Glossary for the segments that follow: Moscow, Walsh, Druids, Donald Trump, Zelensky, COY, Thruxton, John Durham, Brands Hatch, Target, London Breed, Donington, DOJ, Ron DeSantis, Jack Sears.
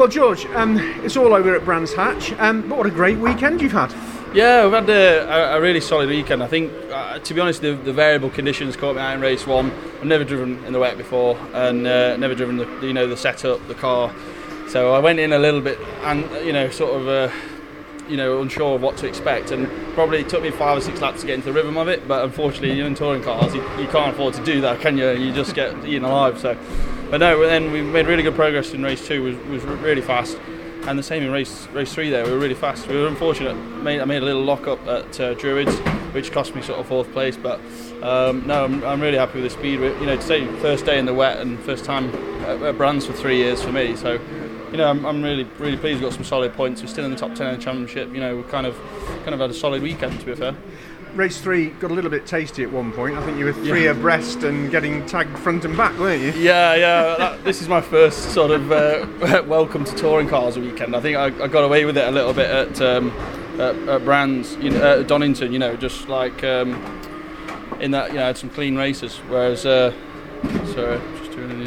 Well, George, it's all over at Brands Hatch, but what a great weekend you've had. Yeah, we've had a really solid weekend. I think, to be honest, the variable conditions caught me out in race one. I've never driven in the wet before, and never driven the setup, the car. So I went in a little bit, and unsure of what to expect, and probably it took me 5 or 6 laps to get into the rhythm of it. But unfortunately, in touring cars, you can't afford to do that, can you? You just get eaten alive. So, but no, then we made really good progress in race two. Was really fast. And the same in race three there, we were really fast. We were unfortunate, I made a little lock-up at Druids, which cost me sort of 4th place, but I'm really happy with the speed. Today, first day in the wet and first time at Brands for 3 years for me, so I'm really, really pleased. We've got some solid points, we're still in the top 10 in the championship, we've kind of had a solid weekend, to be fair. Race three got a little bit tasty at one point. I think you were three abreast and getting tagged front and back, weren't you? Yeah. This is my first sort of welcome to touring cars weekend. I think I got away with it a little bit at Brands, Donington. In that, I had some clean races. Whereas, sorry, just doing any.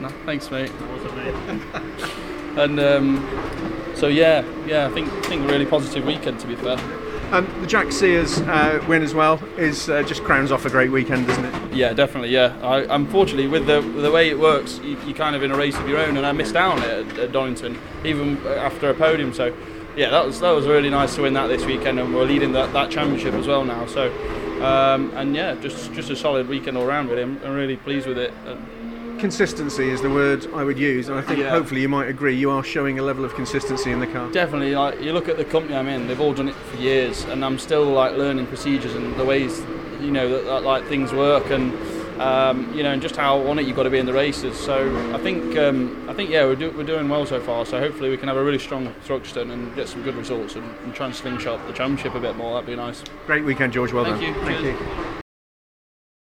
No, thanks, mate. That wasn't me. And so yeah. I think a really positive weekend, to be fair. The Jack Sears win as well is just crowns off a great weekend, doesn't it? Yeah, definitely. Yeah, unfortunately, with the way it works, you're kind of in a race of your own, and I missed out at Donington even after a podium. So, yeah, that was really nice to win that this weekend, and we're leading that championship as well now. So, just a solid weekend all round really. I'm really pleased with it. Consistency is the word I would use, and I think hopefully you might agree you are showing a level of consistency in the car. Definitely, you look at the company I'm in, they've all done it for years, and I'm still learning procedures and the ways that things work, and and just how on it you've got to be in the races. So I think we're doing well so far. So hopefully we can have a really strong Thruxton and get some good results and try and slingshot the championship a bit more. That'd be nice. Great weekend, George. Well done. Thank you.